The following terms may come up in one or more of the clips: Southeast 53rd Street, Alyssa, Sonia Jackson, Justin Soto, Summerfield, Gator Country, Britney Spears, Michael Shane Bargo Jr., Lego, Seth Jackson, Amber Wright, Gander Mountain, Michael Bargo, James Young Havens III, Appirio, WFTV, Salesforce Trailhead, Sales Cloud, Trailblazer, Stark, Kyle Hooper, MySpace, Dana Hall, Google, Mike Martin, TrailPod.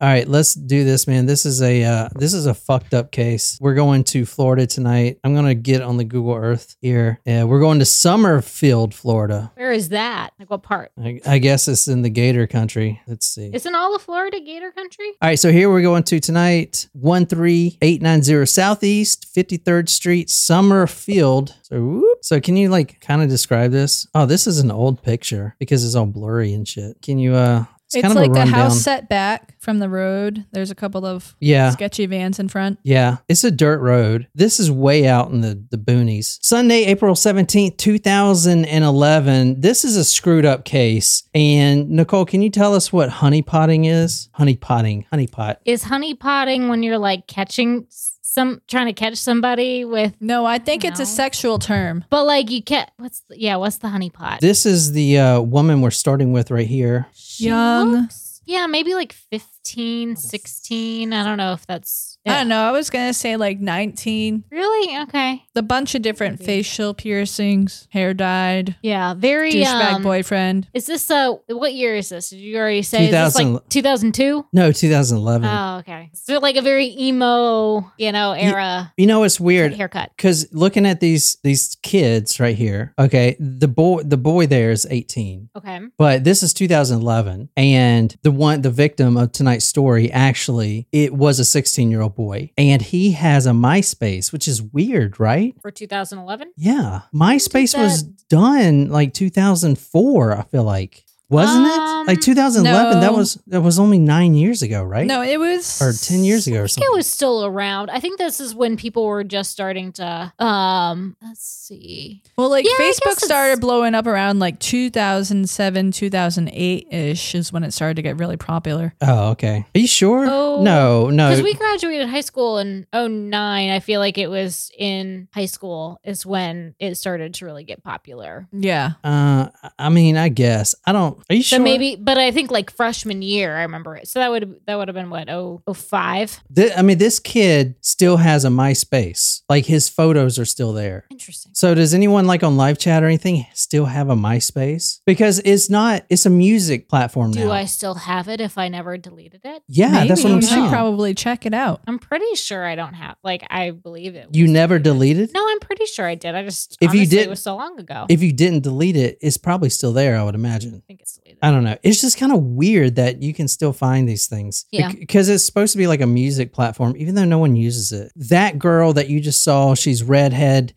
All right, let's do this, man. This is a fucked up case. We're going to Florida tonight. I'm going to get on the Google Earth here. Yeah, we're going to Summerfield, Florida. Where is that? Like what part? I guess it's in the Gator Country. Let's see. Isn't all of Florida Gator Country? All right, so here we're going to tonight, 13890 Southeast 53rd Street, Summerfield. So can you like kind of describe this? Oh, this is an old picture because it's all blurry and shit. Can you It's like a house set back from the road. There's a couple of sketchy vans in front. Yeah. It's a dirt road. This is way out in the boonies. Sunday, April 17th, 2011. This is a screwed up case. And Nicole, can you tell us what honeypotting is? Honeypot. Is honeypotting when you're like catching trying to catch somebody with... No, I think it's a sexual term. But like you can't... What's the honeypot? This is the woman we're starting with right here. Young. Maybe like 15, 16. I don't know if that's... It. I don't know. I was going to say like 19. Really? Okay. A bunch of different facial piercings, hair dyed. Yeah, very... Douchebag boyfriend. Is this... what year is this? Did you already say? Is this like 2002? No, 2011. Oh, okay. So like a very emo, era. You know, it's weird. Haircut. Because looking at these kids right here, okay, the boy there is 18. Okay. But this is 2011. And the victim of tonight's story, actually, it was a 16-year-old boy, and he has a MySpace, which is weird, right? For 2011? Yeah. MySpace was done like 2004, I feel like. Wasn't it? Like 2011, no. that was only 9 years ago, right? No, it was... Or 10 years ago or something. It was still around. I think this is when people were just starting to, let's see. Well, Facebook started blowing up around like 2007, 2008-ish is when it started to get really popular. Oh, okay. Are you sure? Oh, no. Because we graduated high school in 2009. I feel like it was in high school is when it started to really get popular. Yeah. I mean, I guess. I don't... Are you sure? Maybe, but I think like freshman year, I remember it. So that would have been what, 05? This kid still has a MySpace. Like his photos are still there. Interesting. So does anyone like on live chat or anything still have a MySpace? Because it's a music platform now. Do I still have it if I never deleted it? Yeah, maybe. That's what I'm saying. You should probably check it out. I'm pretty sure I don't have. Like I believe it. You never deleted? No, I'm pretty sure I did. I just it was so long ago. If you didn't delete it, it's probably still there. I would imagine. I think it's deleted. I don't know. It's just kind of weird that you can still find these things. Yeah. Because it's supposed to be like a music platform, even though no one uses it. That girl that you just saw, she's redhead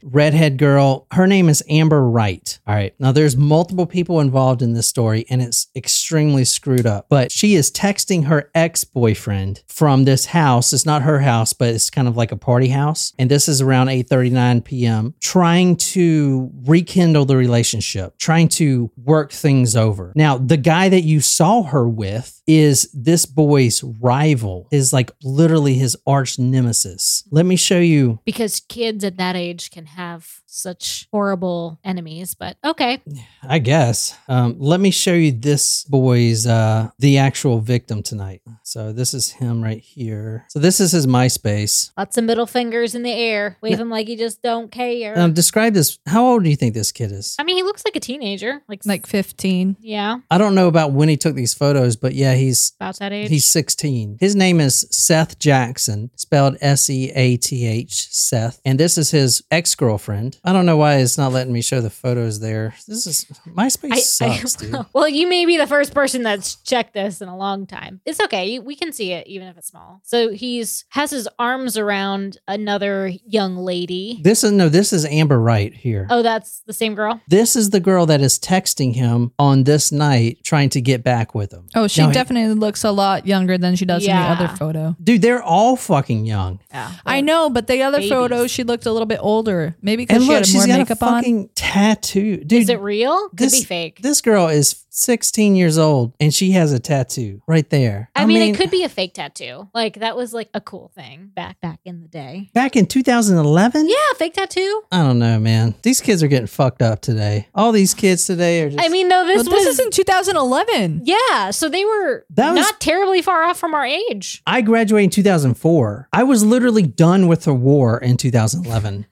girl. Her name is Amber Wright. All right. Now there's multiple people involved in this story and it's extremely screwed up, but she is texting her ex-boyfriend from this house. It's not her house, but it's kind of like a party house. And this is around 8:39 p.m. trying to rekindle the relationship, trying to work things over. Now, the guy that you saw her with is this boy's rival, is like literally his arch nemesis. Let me show you. Because kids at that age can have such horrible enemies, but okay. I guess. Let me show you this boy's, the actual victim tonight. So this is him right here. So this is his MySpace. Lots of middle fingers in the air. Wave him like he just don't care. Describe this. How old do you think this kid is? I mean, he looks like a teenager. Like 15. Yeah. I don't know about when he took these photos, but yeah, he's about that age. He's 16. His name is Seth Jackson, spelled S-E-A-T-H, Seth. And this is his ex-girlfriend. I don't know why it's not letting me show the photos there. This is... MySpace sucks, dude. Well, you may be the first person that's checked this in a long time. It's okay. We can see it, even if it's small. So has his arms around another young lady. This is Amber Wright here. Oh, that's the same girl? This is the girl that is texting him on this night trying to get back with him. Oh, she definitely looks a lot younger than she does in the other photo. Dude, they're all fucking young. Yeah, I know, but the other photo, she looked a little bit older. Maybe because she's got a fucking tattoo. Dude, is it real? Could be fake. This girl is 16 years old and she has a tattoo right there. I mean, it could be a fake tattoo. Like that was like a cool thing back in the day. Back in 2011? Yeah, fake tattoo. I don't know, man. These kids are getting fucked up today. All these kids today are just... I mean, no, this is in 2011. Yeah, so they were not terribly far off from our age. I graduated in 2004. I was literally done with the war in 2011.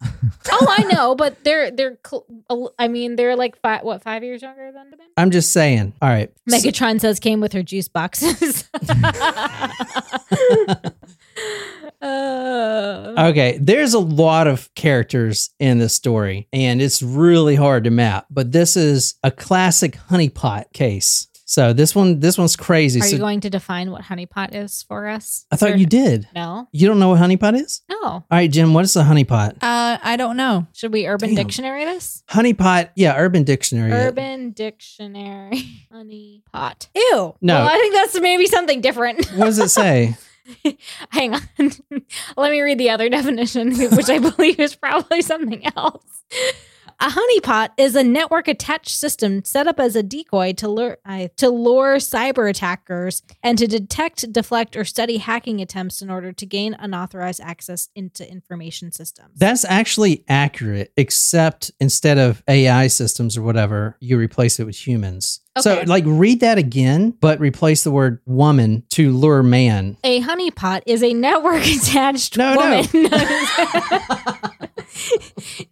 Oh, I know, but they're like 5 years younger than them? I'm just saying. saying. All right. Megatron says came with her juice boxes. Okay, there's a lot of characters in this story, and it's really hard to map, but this is a classic honeypot case. So this one's crazy. Are you going to define what honeypot is for us? I thought you did. No. You don't know what honeypot is? No. All right, Jim, what is a honeypot? I don't know. Should we Urban Dictionary this? Honeypot, yeah, Urban Dictionary. Urban Dictionary, honeypot. Ew. No. Well, I think that's maybe something different. What does it say? Hang on. Let me read the other definition, which I believe is probably something else. A honeypot is a network-attached system set up as a decoy to lure cyber attackers and to detect, deflect, or study hacking attempts in order to gain unauthorized access into information systems. That's actually accurate, except instead of AI systems or whatever, you replace it with humans. Okay. So, read that again, but replace the word woman to lure man. A honeypot is a network-attached woman. No.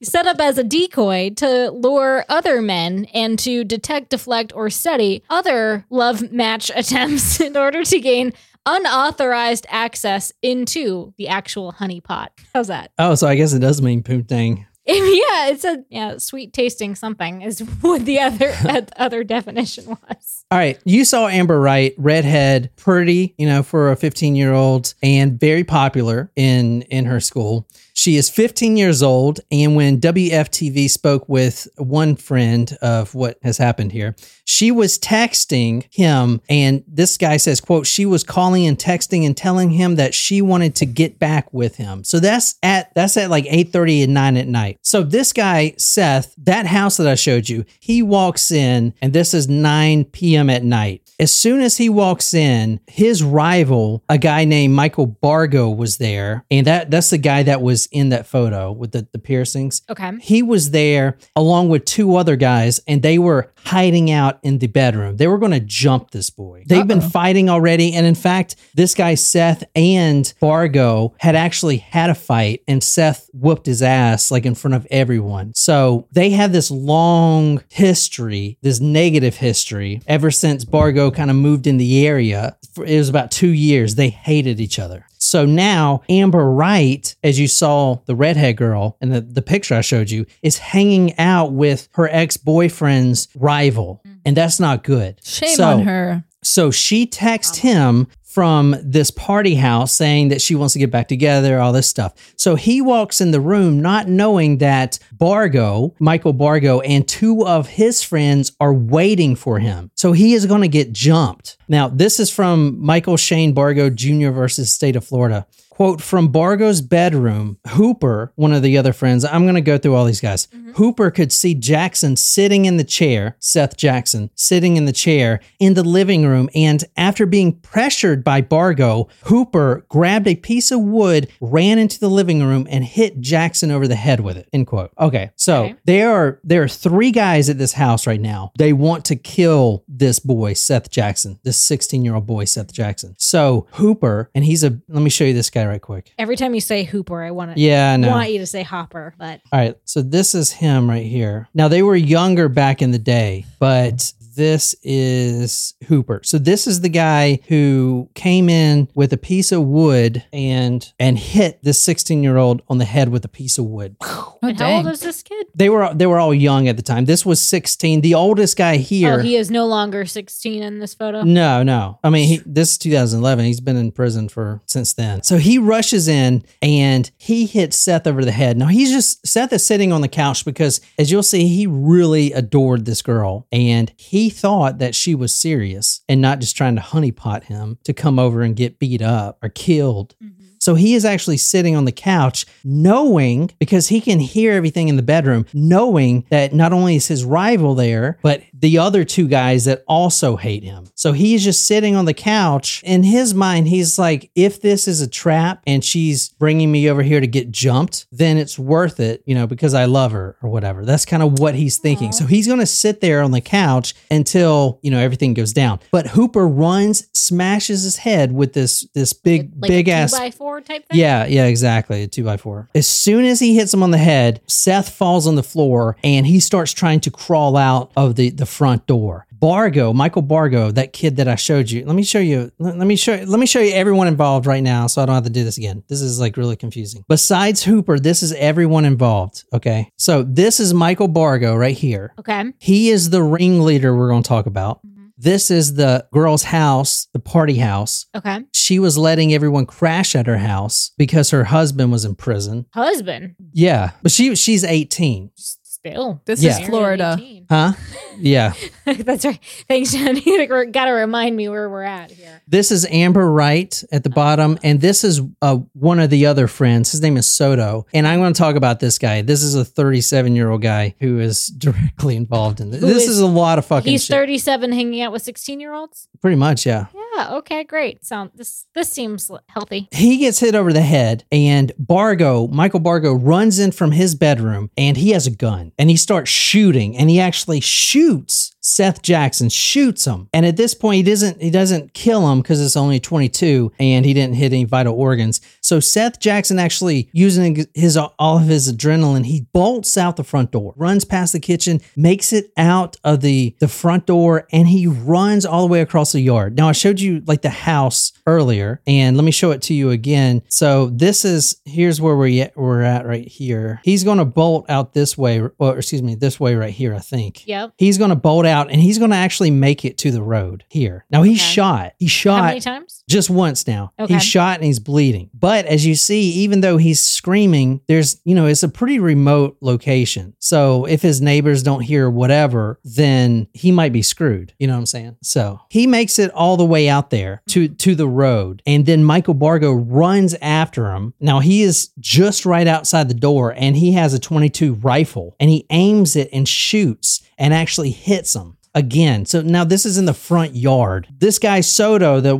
Set up as a decoy to lure other men and to detect, deflect, or study other love match attempts in order to gain unauthorized access into the actual honeypot. How's that? Oh, so I guess it does mean poop thing. Yeah, it's a sweet tasting something is what the other definition was. All right, you saw Amber Wright, redhead, pretty, for a 15-year-old, and very popular in her school. She is 15 years old, and when WFTV spoke with one friend of what has happened here, she was texting him, and this guy says, quote, she was calling and texting and telling him that she wanted to get back with him. So that's at 8:30 and 9 at night. So this guy, Seth, that house that I showed you, he walks in, and this is 9 p.m. at night. As soon as he walks in, his rival, a guy named Michael Bargo, was there, and that's the guy that was in that photo with the piercings. Okay. He was there along with two other guys, and they were hiding out in the bedroom. They were going to jump this boy. They've been fighting already. And in fact, this guy, Seth and Bargo, had actually had a fight, and Seth whooped his ass in front of everyone. So they had this long history, this negative history, ever since Bargo kind of moved in the area. It was about 2 years. They hated each other. So now Amber Wright, as you saw the redhead girl in the picture I showed you, is hanging out with her ex-boyfriend's rival. And that's not good. Shame on her. So she texts him from this party house saying that she wants to get back together, all this stuff. So he walks in the room not knowing that Michael Bargo, and two of his friends are waiting for him. So he is going to get jumped. Now, this is from Michael Shane Bargo Jr. versus State of Florida. Quote, from Bargo's bedroom, Hooper, one of the other friends, I'm going to go through all these guys. Mm-hmm. Hooper could see Jackson sitting in the chair, Seth Jackson, sitting in the chair in the living room. And after being pressured by Bargo, Hooper grabbed a piece of wood, ran into the living room, and hit Jackson over the head with it, end quote. Okay, so there are three guys at this house right now. They want to kill this boy, Seth Jackson, this 16-year-old boy, Seth Jackson. So Hooper, and let me show you this guy right quick. Every time you say Hooper, I want you to say Hopper, but. All right. So this is him right here. Now they were younger back in the day, but this is Hooper. So this is the guy who came in with a piece of wood and hit this 16-year-old on the head with a piece of wood. Oh, and how old is this kid? They were all young at the time. This was 16. The oldest guy here. Oh, he is no longer 16 in this photo? No. I mean, this is 2011. He's been in prison since then. So he rushes in and he hits Seth over the head. Now Seth is sitting on the couch because, as you'll see, he really adored this girl, and he thought that she was serious and not just trying to honeypot him to come over and get beat up or killed. Mm-hmm. So he is actually sitting on the couch knowing, because he can hear everything in the bedroom, knowing that not only is his rival there, but the other two guys that also hate him. So he's just sitting on the couch. In his mind, he's like, if this is a trap and she's bringing me over here to get jumped, then it's worth it, because I love her or whatever. That's kind of what he's thinking. Aww. So he's going to sit there on the couch until, everything goes down. But Hooper runs, smashes his head with this big ass... 2x4? 4x4 type thing? Yeah, exactly. A 2x4. As soon as he hits him on the head, Seth falls on the floor and he starts trying to crawl out of the front door. Bargo, Michael Bargo, that kid that I showed you. Let me show you everyone involved right now so I don't have to do this again. This is like really confusing. Besides Hooper, this is everyone involved, okay? So this is Michael Bargo right here. Okay. He is the ringleader we're going to talk about. This is the girl's house, the party house. Okay. She was letting everyone crash at her house because her husband was in prison. Husband? Yeah. But she's 18. Still. This is Florida. 18. Huh? Yeah. That's right. Thanks, Johnny. You got to remind me where we're at here. This is Amber Wright at the bottom. And this is one of the other friends. His name is Soto. And I'm going to talk about this guy. This is a 37-year-old guy who is directly involved in this. This is a lot of fucking shit. He's 37 hanging out with 16-year-olds? Pretty much, yeah. Yeah. Okay, great. So this seems healthy. He gets hit over the head and Michael Bargo runs in from his bedroom and he has a gun and he starts shooting and he actually shoots Seth Jackson, shoots him. And at this point, he doesn't kill him because it's only 22 and he didn't hit any vital organs. So Seth Jackson actually, using all of his adrenaline, he bolts out the front door, runs past the kitchen, makes it out of the front door, and he runs all the way across the yard. Now, I showed you like the house earlier, and let me show it to you again. So here's where we're at right here. He's going to bolt out this way, or excuse me, this way right here, I think. Yep. He's going to bolt out. And he's going to actually make it to the road here. Now he's shot. He shot. How many times? Just once now. Okay. He's shot and he's bleeding. But as you see, even though he's screaming, there's, it's a pretty remote location. So if his neighbors don't hear whatever, then he might be screwed. You know what I'm saying? So he makes it all the way out there to the road. And then Michael Bargo runs after him. Now he is just right outside the door and he has a .22 rifle and he aims it and shoots and actually hits him. Again, so now this is in the front yard. This guy Soto, that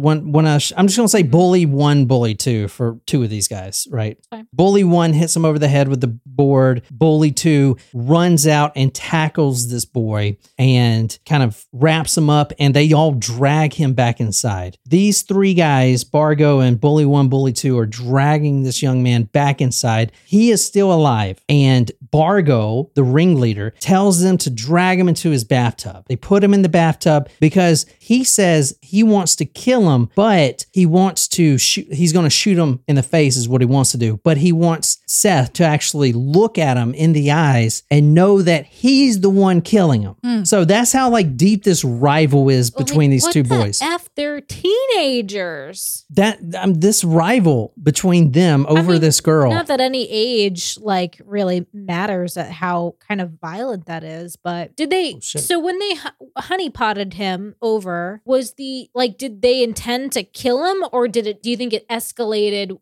I'm just gonna say bully 1, bully 2 for two of these guys, right? Fine. Bully 1 hits him over the head with the board. Bully 2 runs out and tackles this boy and kind of wraps him up, and they all drag him back inside. These three guys, Bargo and Bully 1, Bully 2, are dragging this young man back inside. He is still alive, and Bargo, the ringleader, tells them to drag him into his bathtub. They put him in the bathtub because he says he wants to kill him, but he wants to shoot. He's going to shoot him in the face is what he wants to do. But he wants Seth to actually look at him in the eyes and know that he's the one killing him. Mm. So that's how like deep this rival is between these two boys. F, they're teenagers. That this rival between them over this girl. Not that any age like really matters at how kind of violent that is, but did they? Oh, so when they honeypotted him over, did they intend to kill him, or do you think it escalated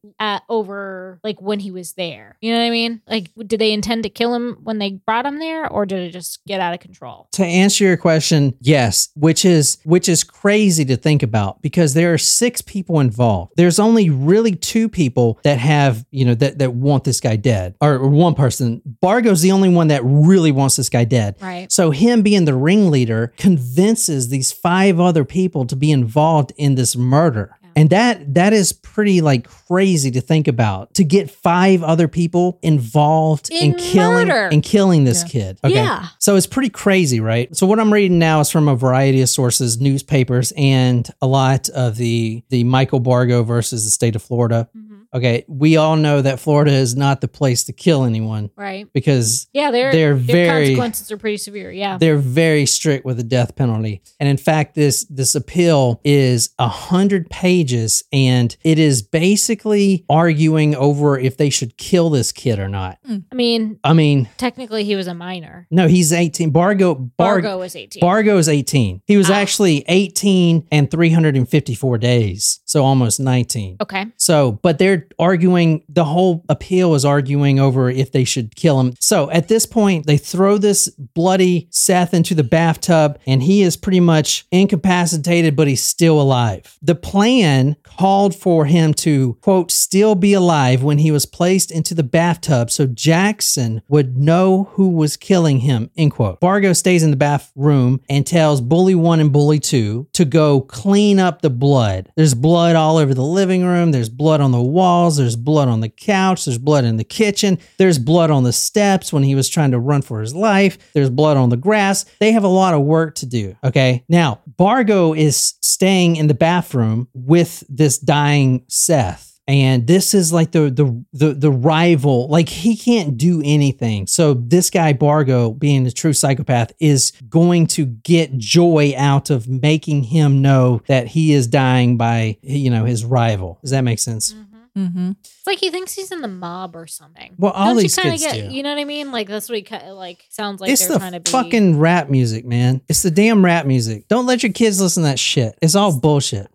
over like when he was there? You know what I mean? Like, did they intend to kill him when they brought him there, or did it just get out of control? To answer your question, yes, which is crazy to think about because there are 6 people involved. There's only really 2 people that have, that want this guy dead, or one person. Bargo's the only one that really wants this guy dead. Right. So him being the ringleader convinces these 5 other people to be involved in this murder. And that is pretty like crazy to think about, to get 5 other people involved in killing this kid. Okay. Yeah. So it's pretty crazy, right? So what I'm reading now is from a variety of sources, newspapers, and a lot of the Michael Bargo versus the state of Florida. Mm-hmm. Okay, we all know that Florida is not the place to kill anyone, right? Because their consequences are pretty severe. Yeah, they're very strict with the death penalty, and in fact, this appeal is 100 pages, and it is basically arguing over if they should kill this kid or not. Mm. I mean, technically, he was a minor. No, he's 18. Bargo was 18. Bargo is 18. He was actually 18 and 354 days, so almost 19. Okay, so but they're arguing, the whole appeal is arguing over if they should kill him. So at this point, they throw this bloody Seth into the bathtub and he is pretty much incapacitated, but he's still alive. The plan called for him to, quote, still be alive when he was placed into the bathtub so Jackson would know who was killing him, end quote. Bargo stays in the bathroom and tells Bully 1 and Bully 2 to go clean up the blood. There's blood blood all over the living room. There's blood on the walls. There's blood on the couch. There's blood in the kitchen. There's blood on the steps when he was trying to run for his life. There's blood on the grass. They have a lot of work to do. Okay. Now, Bargo is staying in the bathroom with this dying Seth. And this is like the rival, like he can't do anything. So this guy, Bargo, being the true psychopath, is going to get joy out of making him know that he is dying by, you know, his rival. Does that make sense? Mm-hmm. Mm-hmm. It's like he thinks he's in the mob or something. Well, all these kids do. You know what I mean? Like that's what he like sounds like they're trying to be. It's the fucking rap music, man. It's the damn rap music. Don't let your kids listen to that shit. It's all bullshit.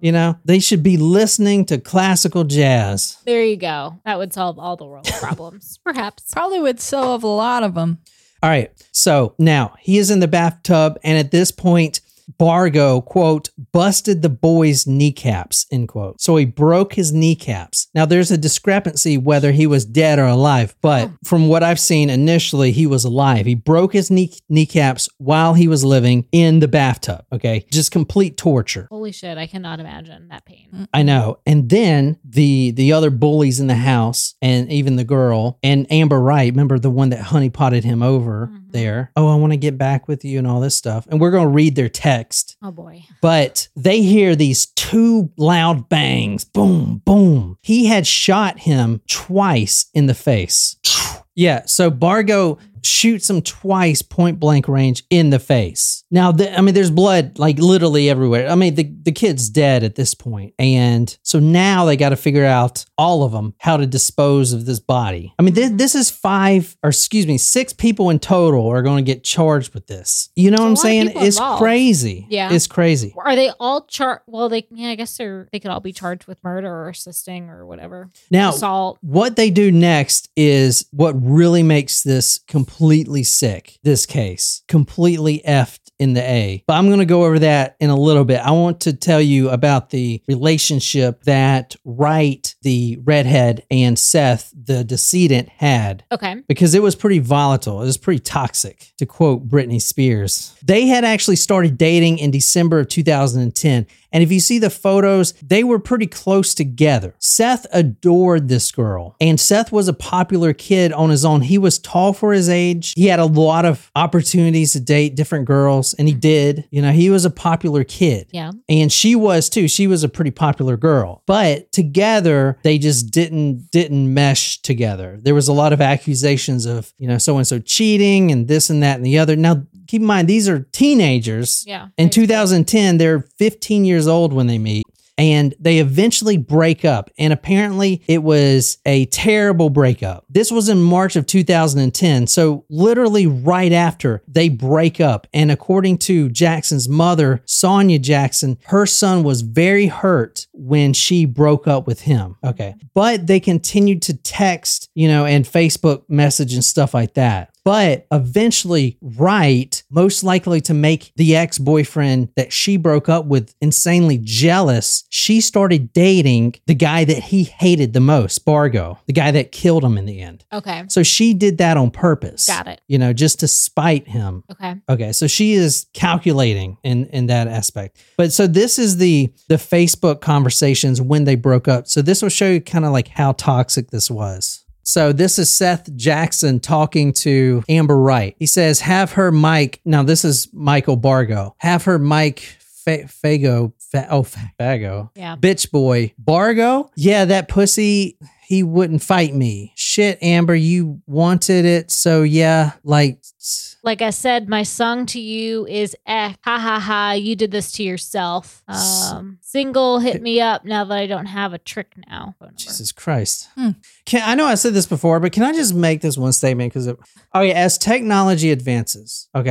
You know, they should be listening to classical jazz. There you go. That would solve all the world's problems, perhaps. Probably would solve a lot of them. All right. So now he is in the bathtub. And at this point, Bargo, quote, busted the boy's kneecaps, end quote. So he broke his kneecaps. Now there's a discrepancy whether he was dead or alive. But from what I've seen initially, he was alive. He broke his kneecaps while he was living in the bathtub. Okay. Just complete torture. Holy shit. I cannot imagine that pain. I know. And then the other bullies in the house and even the girl and Amber Wright, remember the one that honeypotted him over there. Oh, I want to get back with you and all this stuff. And we're going to read their text. Oh boy. But they hear these two loud bangs. Boom, boom. He had shot him twice in the face. Yeah. So Bargo shoots him twice point blank range in the face. Now, there's blood like literally everywhere. I mean, the kid's dead at this point. And so now they got to figure out, all of them, how to dispose of this body. I mean, this is 6 people in total are going to get charged with this. You know what I'm saying? It's crazy. Yeah. It's crazy. Are they all charged? Well, I guess they could all be charged with murder or assisting or whatever. Now, assault. What they do next is what really makes this completely sick, this case. Completely effed in the A. But I'm going to go over that in a little bit. I want to tell you about the relationship that Wright, the redhead, and Seth, the decedent, had. Okay. Because it was pretty volatile. It was pretty toxic, to quote Britney Spears. They had actually started dating in December of 2010. And if you see the photos, they were pretty close together. Seth adored this girl. And Seth was a popular kid on his own. He was tall for his age. He had a lot of opportunities to date different girls. And he did. You know, he was a popular kid. Yeah. And she was too. She was a pretty popular girl. But together, they just didn't mesh together. There was a lot of accusations of, you know, so-and-so cheating and this and that and the other. Now, keep in mind, these are teenagers. Yeah. In 2010, they're 15 years old when they meet, and they eventually break up. And apparently it was a terrible breakup. This was in March of 2010. So literally right after they break up. And according to Jackson's mother, Sonia Jackson, her son was very hurt when she broke up with him. Okay. But they continued to text, you know, and Facebook message and stuff like that. But eventually, Wright, most likely to make the ex-boyfriend that she broke up with insanely jealous, she started dating the guy that he hated the most, Bargo, the guy that killed him in the end. Okay. So she did that on purpose. Got it. You know, just to spite him. Okay. Okay. So she is calculating in that aspect. But so this is the Facebook conversations when they broke up. So this will show you kind of like how toxic this was. So this is Seth Jackson talking to Amber Wright. He says, have her Mike. Now this is Michael Bargo. Have her Mike Fago. Fago. Yeah. Bitch boy. Bargo. Yeah, that pussy. He wouldn't fight me. Shit, Amber, you wanted it. So yeah, like I said, my song to you is ha ha ha. You did this to yourself. Single hit me up now that I don't have a trick now. Jesus Christ. I know I said this before, but can I just make this one statement? Because as technology advances, and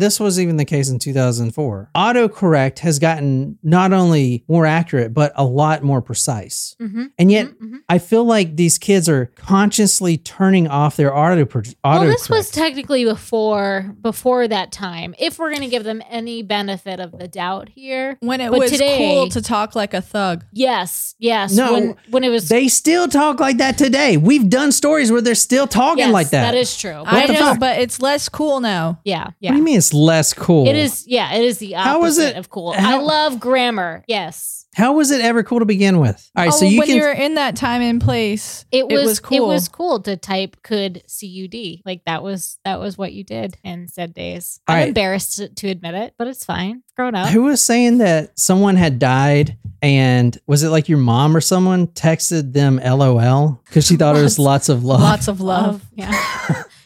this was even the case in 2004, autocorrect has gotten not only more accurate, but a lot more precise. Mm-hmm. And yet I feel like these kids are consciously turning off their auto Well, this was technically before that time, if we're going to give them any benefit of the doubt here. When it was cool to talk like a thug. Yes, yes. No, when it was... They still talk like that today. We've done stories where they're still talking like that. That is true. I know, but it's less cool now. Yeah, yeah. What do you mean it's less cool? It is, yeah, it is the opposite of cool. I love grammar, yes. How was it ever cool to begin with? All right, so when you're in that time and place, it was cool. It was cool to type "could CUD." Like that was what you did in said days. All I'm embarrassed to admit it, but it's fine. Grown up. Who was saying that someone had died, and was it like your mom or someone texted them "LOL" because she thought it was lots of love. Lots of love. Yeah.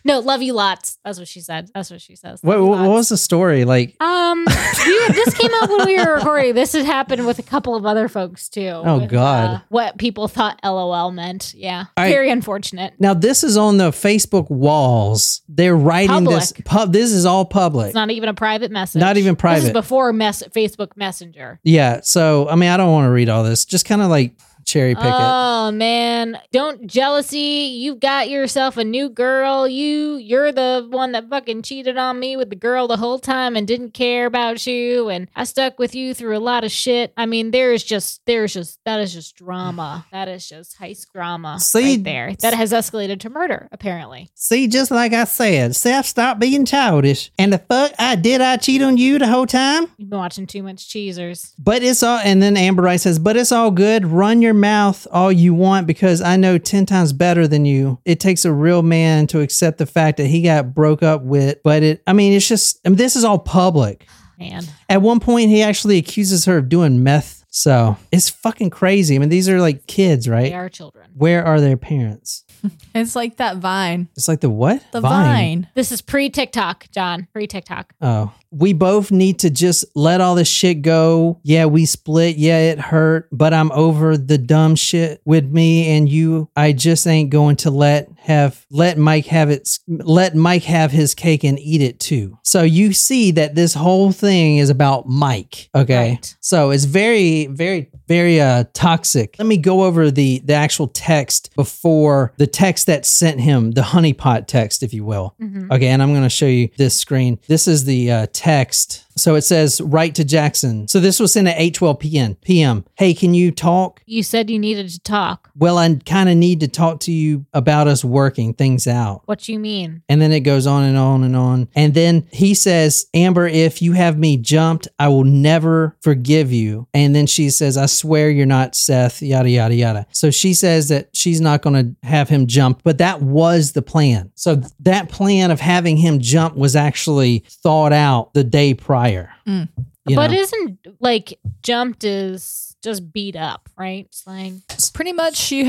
No, love you lots. That's what she said. That's what she says. What was the story? Like, this came up when we were recording. This had happened with a couple of other folks too. Oh God. What people thought LOL meant. Yeah. Very unfortunate. Now this is on the Facebook walls. They're writing public. This is all public. It's not even a private message. Not even private. This is before Facebook Messenger. Yeah. So, I mean, I don't want to read all this. Just kind of like... cherry pick it. Oh man, don't jealousy. You got yourself a new girl. You're the one that fucking cheated on me with the girl the whole time and didn't care about you. And I stuck with you through a lot of shit. I mean, that is just drama. That is just heist drama right there. That has escalated to murder, apparently. See, just like I said, Seth, stop being childish. And the fuck I cheat on you the whole time? You've been watching too much Cheezers. But it's all, and then Amber Wright says, but it's all good. Run your mouth all you want because I know 10 times better than you. It takes a real man to accept the fact that he got broke up with, but this is all public. Man. At one point, he actually accuses her of doing meth. So it's fucking crazy. I mean, these are like kids, right? They are children. Where are their parents? It's like that Vine. It's like the what? The Vine. This is pre-TikTok, John. Pre-TikTok. Oh. We both need to just let all this shit go. Yeah, we split. Yeah, it hurt. But I'm over the dumb shit with me and you. I just ain't going to let Mike have his cake and eat it too. So you see that this whole thing is about Mike. Okay. Right. So it's very, very, very toxic. Let me go over the actual text before the text that sent him, the honeypot text, if you will. Mm-hmm. Okay. And I'm going to show you this screen. This is the text. So it says, write to Jackson. So this was sent at 8:12 p.m. Hey, can you talk? You said you needed to talk. Well, I kind of need to talk to you about us working things out. What you mean? And then it goes on and on and on. And then he says, Amber, if you have me jumped, I will never forgive you. And then she says, I swear you're not Seth, yada, yada, yada. So she says that she's not going to have him jump, but that was the plan. So that plan of having him jump was actually thought out the day prior. Mm. But isn't like jumped is just beat up, right? It's like pretty much you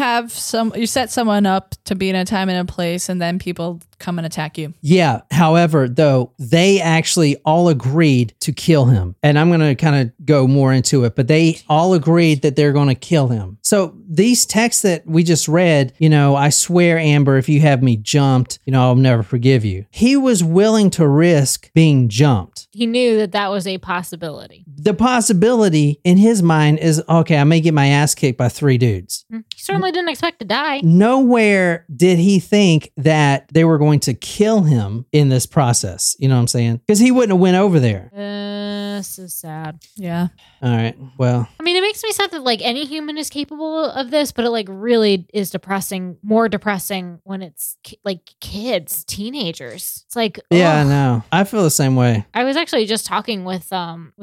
set someone up to be in a time and a place, and then people come and attack you. Yeah. However, though, they actually all agreed to kill him. And I'm going to kind of go more into it, but they all agreed that they're going to kill him. So these texts that we just read, I swear, Amber, if you have me jumped, I'll never forgive you. He was willing to risk being jumped. He knew that was a possibility. The possibility in his mind is, okay, I may get my ass kicked by three dudes. He certainly didn't expect to die. Nowhere did he think that they were going to kill him in this process. You know what I'm saying? Because he wouldn't have went over there. This is sad. Yeah. All right. Well, I mean, it makes me sad that like any human is capable of this, but it like really is depressing, more depressing when it's like kids, teenagers. It's like, yeah, I know. I feel the same way. I was actually just talking with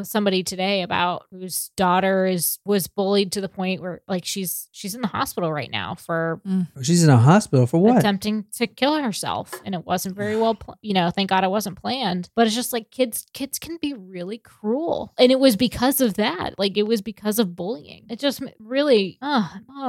somebody today about whose daughter was bullied to the point where like she's in the hospital right now for She's in a hospital for what? Attempting to kill herself. And it wasn't very well, thank God it wasn't planned. But it's just like kids can be really cruel. And it was because of that. Like it was because of bullying. It just really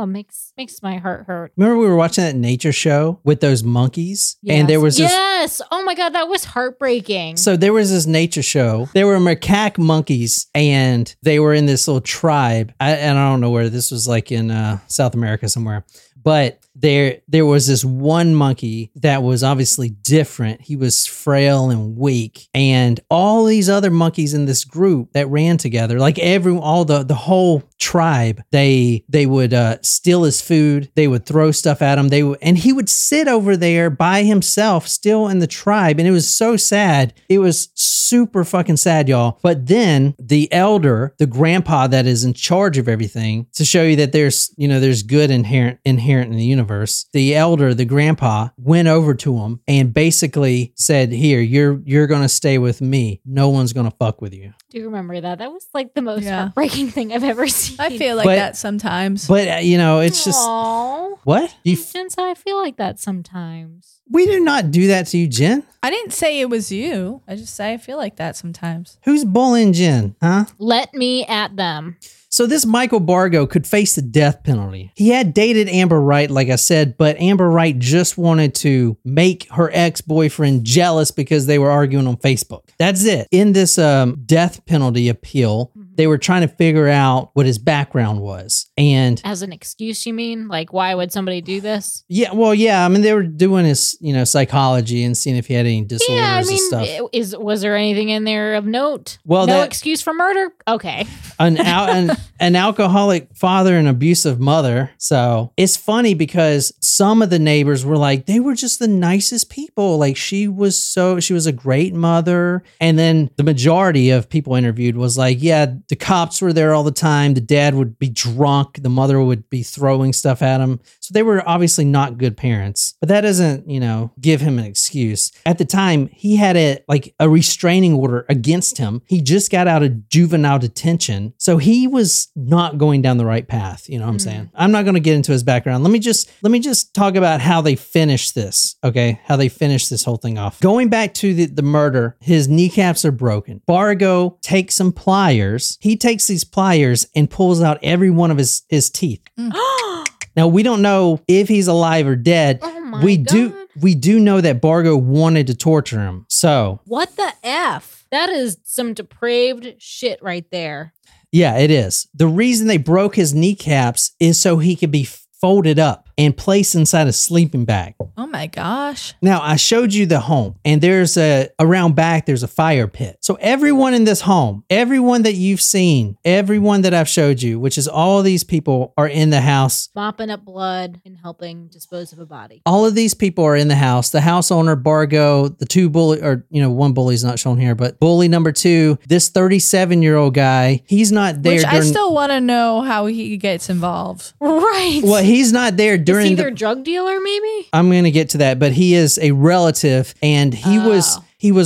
makes my heart hurt. Remember we were watching that nature show with those monkeys? Yes. And there was this... Yes! Oh my God, that was heartbreaking. So there was this nature show. There were macaque monkeys and they were in this little tribe. I don't know where this was, like in South America somewhere. But there was this one monkey that was obviously different. He was frail and weak, and all these other monkeys in this group that ran together, like all the whole tribe, they would steal his food. They would throw stuff at him. And he would sit over there by himself, still in the tribe, and it was so sad. It was super fucking sad, y'all. But then the elder, the grandpa that is in charge of everything, to show you that there's good inherent in the universe. The elder, the grandpa, went over to him and basically said, "Here, you're gonna stay with me. No one's gonna fuck with you." Do you remember that? That was like the most heartbreaking thing I've ever seen. I feel like that sometimes. But it's just what? Since I feel like that sometimes. We do not do that to you, Jen. I didn't say it was you. I just say I feel like that sometimes. Who's bullying Jen, huh? Let me at them. So this Michael Bargo could face the death penalty. He had dated Amber Wright, like I said, but Amber Wright just wanted to make her ex-boyfriend jealous because they were arguing on Facebook. That's it. In this death penalty appeal, they were trying to figure out what his background was. And as an excuse, you mean? Like, why would somebody do this? Yeah, well, yeah. I mean, they were doing his, psychology and seeing if he had any disorders and stuff. Was there anything in there of note? Well, no excuse for murder? Okay. An alcoholic father and abusive mother. So it's funny because some of the neighbors were like, they were just the nicest people. Like she was a great mother. And then the majority of people interviewed was like, yeah, the cops were there all the time. The dad would be drunk. The mother would be throwing stuff at him. So they were obviously not good parents, but that doesn't, give him an excuse. At the time, he had a restraining order against him. He just got out of juvenile detention. So he was not going down the right path. You know what I'm saying? I'm not going to get into his background. Let me just talk about how they finished this. Okay. How they finished this whole thing off. Going back to the murder, his kneecaps are broken. Bargo takes some pliers. He takes these pliers and pulls out every one of his teeth. Now, we don't know if he's alive or dead. Oh my God. We do know that Bargo wanted to torture him. So what the F? That is some depraved shit right there. Yeah, it is. The reason they broke his kneecaps is so he could be folded up and placed inside a sleeping bag. Oh my gosh. Now, I showed you the home, and around back, there's a fire pit. So everyone in this home, everyone that you've seen, everyone that I've showed you, which is all these people are in the house. Mopping up blood and helping dispose of a body. All of these people are in the house. The house owner, Bargo, the two bully, or, one bully's not shown here, but bully number two, this 37-year-old guy, he's not there. Which I still want to know how he gets involved. Right. Well, he's not there during either drug dealer, maybe? I'm going to get to that, but he is a relative, and he was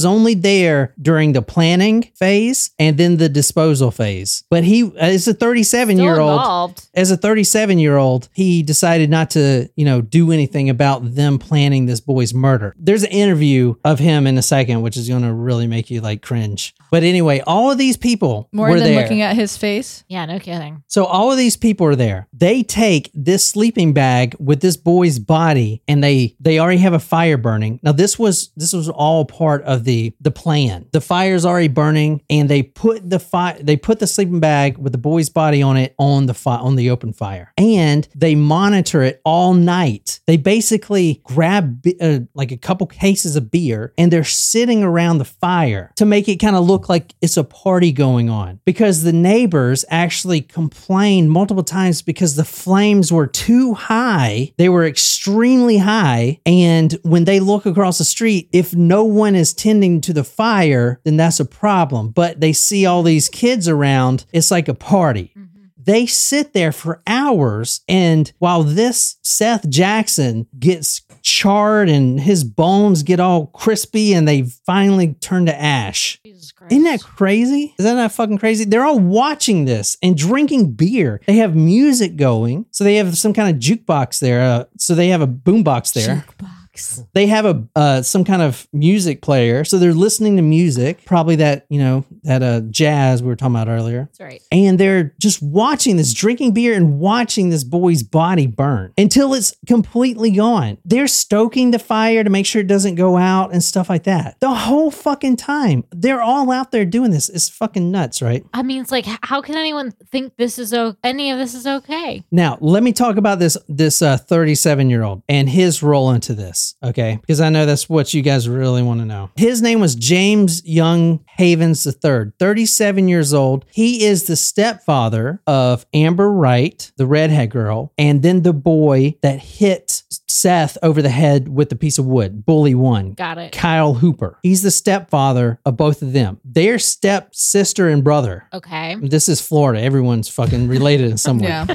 only there during the planning phase and then the disposal phase. But as a 37-year-old, he decided not to, do anything about them planning this boy's murder. There's an interview of him in a second, which is going to really make you like cringe. But anyway, all of these people were there. More than looking at his face? Yeah, no kidding. So all of these people are there. They take this sleeping bag with this boy's body, and they already have a fire burning. Now, this was all part of the plan. The fire's already burning, and they put the sleeping bag with the boy's body on it on the open fire, and they monitor it all night. They basically grab like a couple cases of beer, and they're sitting around the fire to make it kind of look like it's a party going on, because the neighbors actually complained multiple times because the flames were too high. They were extremely high, and when they look across the street, if no one is tending to the fire, then that's a problem. But they see all these kids around. It's like a party. Mm-hmm. They sit there for hours, and while this Seth Jackson gets charred and his bones get all crispy and they finally turn to ash. Jesus Christ. Isn't that crazy? Is that not fucking crazy? They're all watching this and drinking beer. They have music going. So they have some kind of jukebox there. So they have a boombox there. Jukebox. tracks. They have a some kind of music player, so they're listening to music, probably that, you know, that jazz we were talking about earlier. That's right. And they're just watching this, drinking beer and watching this boy's body burn until it's completely gone. They're stoking the fire to make sure it doesn't go out and stuff like that. The whole fucking time, they're all out there doing this. It's fucking nuts, right? I mean, it's like, how can anyone think this is any of this is okay? Now, let me talk about this 37-year-old and his role into this, okay? Because I know that's what you guys really want to know. His name was James Young Havens III, 37 years old. He is the stepfather of Amber Wright, the redhead girl, and then the boy that hit Seth over the head with a piece of wood, bully one. Got it. Kyle Hooper. He's the stepfather of both of them. They're stepsister and brother. Okay. This is Florida. Everyone's fucking related in some way. Yeah.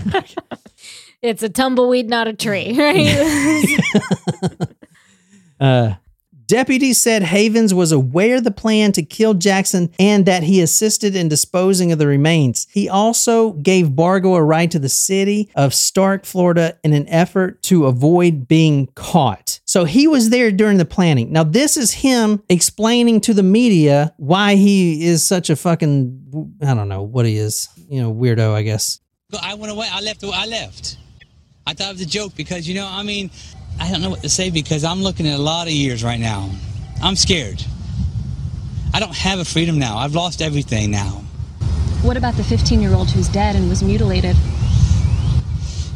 It's a tumbleweed, not a tree, right? Deputies said Havens was aware of the plan to kill Jackson and that he assisted in disposing of the remains. He also gave Bargo a ride to the city of Stark, Florida, in an effort to avoid being caught. So he was there during the planning. Now, this is him explaining to the media why he is such a fucking, I don't know what he is, you know, weirdo, I guess. I went away. I left. I thought it was a joke because, you know, I mean, I don't know what to say because I'm looking at a lot of years right now. I'm scared. I don't have a freedom now. I've lost everything now. What about the 15-year-old who's dead and was mutilated?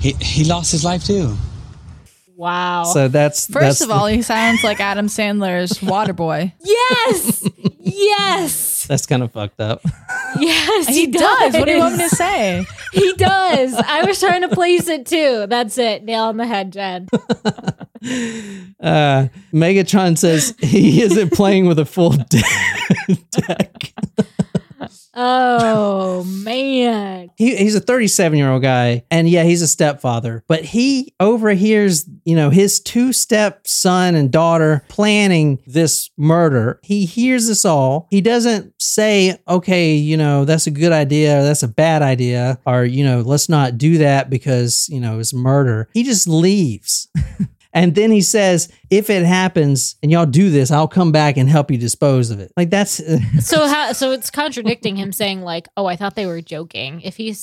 He lost his life too. Wow. So that's First of all, he sounds like Adam Sandler's Waterboy. Yes. Yes. That's kind of fucked up. Yes, he does. What do you want me to say? He does. I was trying to place it too. That's it. Nail on the head, Jen. Megatron says he isn't playing with a full deck. Oh, man. He's a 37-year-old guy. And yeah, he's a stepfather. But he overhears, you know, his two stepson and daughter planning this murder. He hears this all. He doesn't say, okay, you know, that's a good idea, or that's a bad idea, or, you know, let's not do that because, you know, it's murder. He just leaves. And then he says, if it happens and y'all do this, I'll come back and help you dispose of it. Like that's so it's contradicting him saying like, oh, I thought they were joking. If he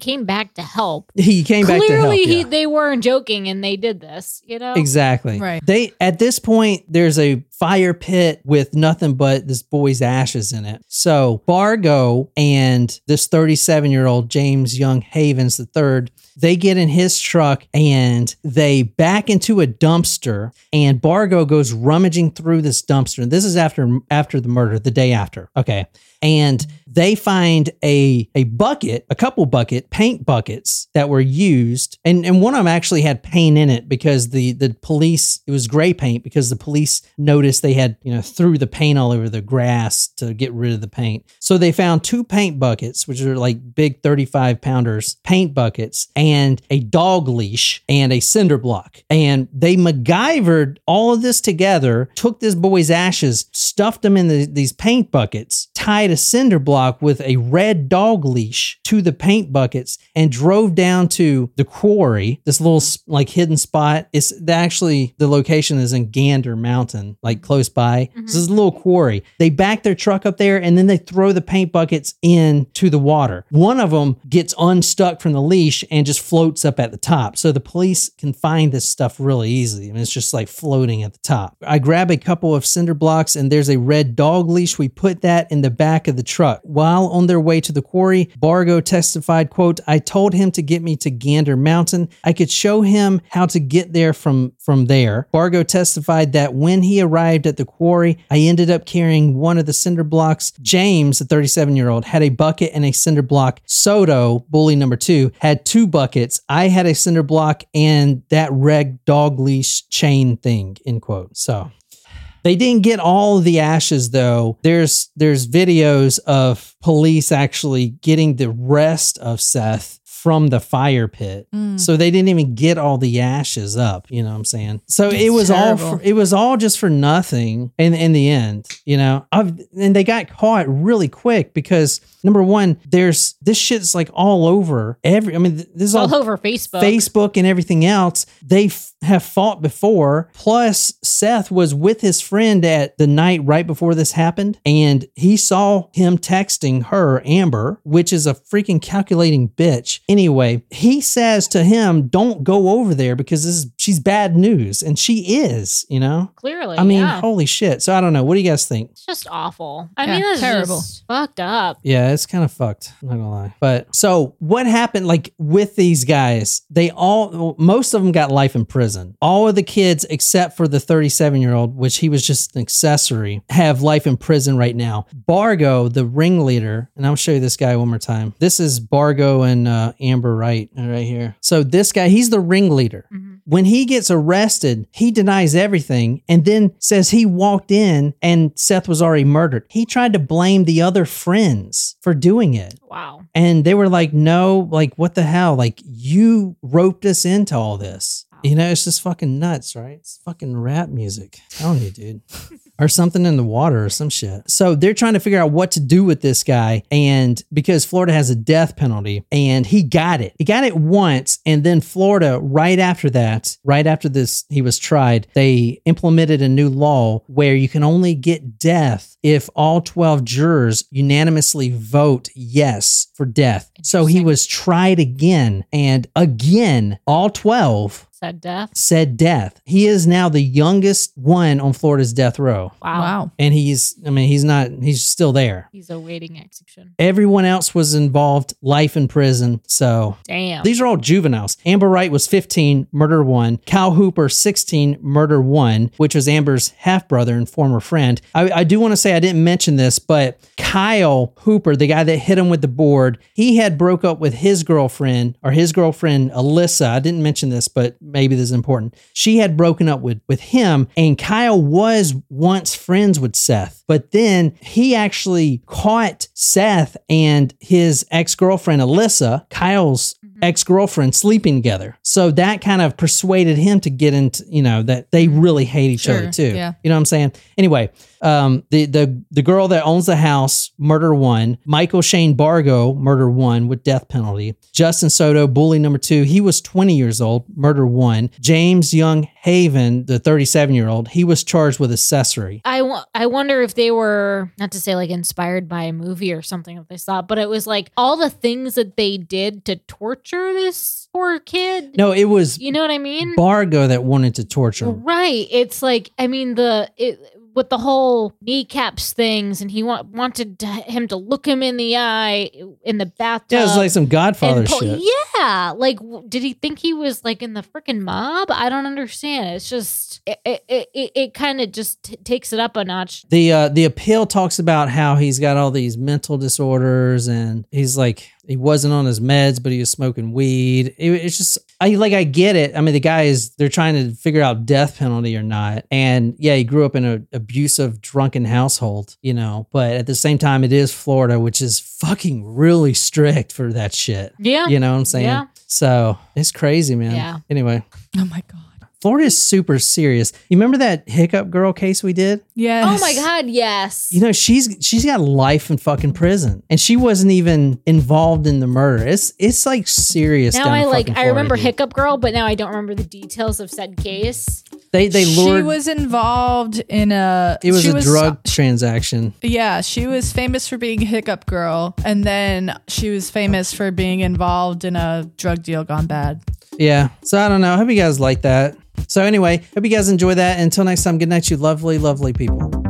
came back to help, clearly they weren't joking and they did this, you know? Exactly. Right. They, at this point, there's a fire pit with nothing but this boy's ashes in it. So Bargo and this 37-year-old James Young Havens III, they get in his truck and they back into a dumpster, and Bargo goes rummaging through this dumpster. And this is after the murder, the day after. Okay. And they find a bucket, a couple bucket paint buckets that were used. And one of them actually had paint in it because the police, it was gray paint because the police noticed they had, you know, threw the paint all over the grass to get rid of the paint. So they found two paint buckets, which are like big 35 pounders paint buckets, and a dog leash and a cinder block. And they MacGyvered all of this together, took this boy's ashes, stuffed them in these paint buckets, tied a cinder block with a red dog leash to the paint buckets, and drove down to the quarry, this little like hidden spot. It's actually, the location is in Gander Mountain, like close by. Mm-hmm. This is a little quarry. They back their truck up there and then they throw the paint buckets into the water. One of them gets unstuck from the leash and just floats up at the top. So the police can find this stuff really easily. I mean, it's just like floating at the top. I grab a couple of cinder blocks and there's a red dog leash. We put that in the back of the truck. While on their way to the quarry, Bargo testified, quote, I told him to get me to Gander Mountain. I could show him how to get there from there. Bargo testified that when he arrived at the quarry, I ended up carrying one of the cinder blocks. James, the 37-year-old, had a bucket and a cinder block. Soto, bully number 2, had two buckets. I had a cinder block and that red dog leash chain thing, end quote. So they didn't get all of the ashes, though. There's videos of police actually getting the rest of Seth from the fire pit. So they didn't even get all the ashes up, you know what I'm saying? So that's terrible. It was all just for nothing in the end, you know. And they got caught really quick because number one, there's this shit's like all over this is all over Facebook and everything else. They have fought before. Plus Seth was with his friend at the night right before this happened, and he saw him texting her, Amber, which is a freaking calculating bitch. Anyway, he says to him, don't go over there because she's bad news. And she is, you know? Clearly. I mean, holy shit. So I don't know. What do you guys think? It's just awful. I mean, it's terrible. Just fucked up. Yeah, it's kind of fucked. I'm not gonna lie. But so what happened, like with these guys, most of them got life in prison. All of the kids, except for the 37-year-old, which he was just an accessory, have life in prison right now. Bargo, the ringleader, and I'll show you this guy one more time. This is Bargo and Amber Wright right here. So this guy, he's the ringleader. Mm-hmm. When he gets arrested, he denies everything and then says he walked in and Seth was already murdered. He tried to blame the other friends for doing it. Wow. And they were like, no, like, what the hell? Like, you roped us into all this. Wow. You know, it's just fucking nuts, right? It's fucking rap music. I don't know, dude. Or something in the water or some shit. So they're trying to figure out what to do with this guy. And because Florida has a death penalty, and he got it. He got it once. And then Florida, right after this, he was tried, they implemented a new law where you can only get death if all 12 jurors unanimously vote yes for death. So he was tried again. And again, all 12... Said death. He is now the youngest one on Florida's death row. Wow. And he's still there. He's awaiting execution. Everyone else was involved, life in prison. So damn. These are all juveniles. Amber Wright was 15, murder one. Kyle Hooper, 16, murder one, which was Amber's half-brother and former friend. I do want to say I didn't mention this, but Kyle Hooper, the guy that hit him with the board, he had broke up with his girlfriend, Alyssa. I didn't mention this, but maybe this is important. She had broken up with him, and Kyle was once friends with Seth, but then he actually caught Seth and his ex-girlfriend, Alyssa, Kyle's ex-girlfriend, sleeping together. So that kind of persuaded him to get into, you know, that they really hate each other too. Yeah. You know what I'm saying? Anyway, the girl that owns the house, murder one. Michael Shane Bargo, murder one with death penalty. Justin Soto, bully number two. He was 20 years old, murder one. James Young Haven, the 37-year-old, he was charged with accessory. I wonder if they were, not to say like inspired by a movie or something of this thought, but it was like all the things that they did to torture this poor kid. No, it was, you know what I mean? Bargo that wanted to torture him. Right. It's like, I mean, with the whole kneecaps things, and he wanted him to look him in the eye in the bathtub. Yeah, it was like some Godfather shit. Yeah. Like, did he think he was like in the freaking mob? I don't understand. It's just, it kind of just takes it up a notch. The appeal talks about how he's got all these mental disorders, and he's like, he wasn't on his meds, but he was smoking weed. It's just, I get it. I mean, the guy they're trying to figure out death penalty or not. And yeah, he grew up in an abusive, drunken household, you know, but at the same time, it is Florida, which is fucking really strict for that shit. Yeah. You know what I'm saying? Yeah. So it's crazy, man. Yeah. Anyway. Oh my God. Florida is super serious. You remember that hiccup girl case we did? Yes. Oh my God, yes. You know, she's got life in fucking prison, and she wasn't even involved in the murder. It's like serious. Now I remember hiccup girl, but now I don't remember the details of said case. They lured. She was involved in a drug transaction. Yeah, she was famous for being hiccup girl, and then she was famous for being involved in a drug deal gone bad. Yeah, so I don't know. I hope you guys like that. So anyway, hope you guys enjoy that. Until next time, good night, you lovely, lovely people.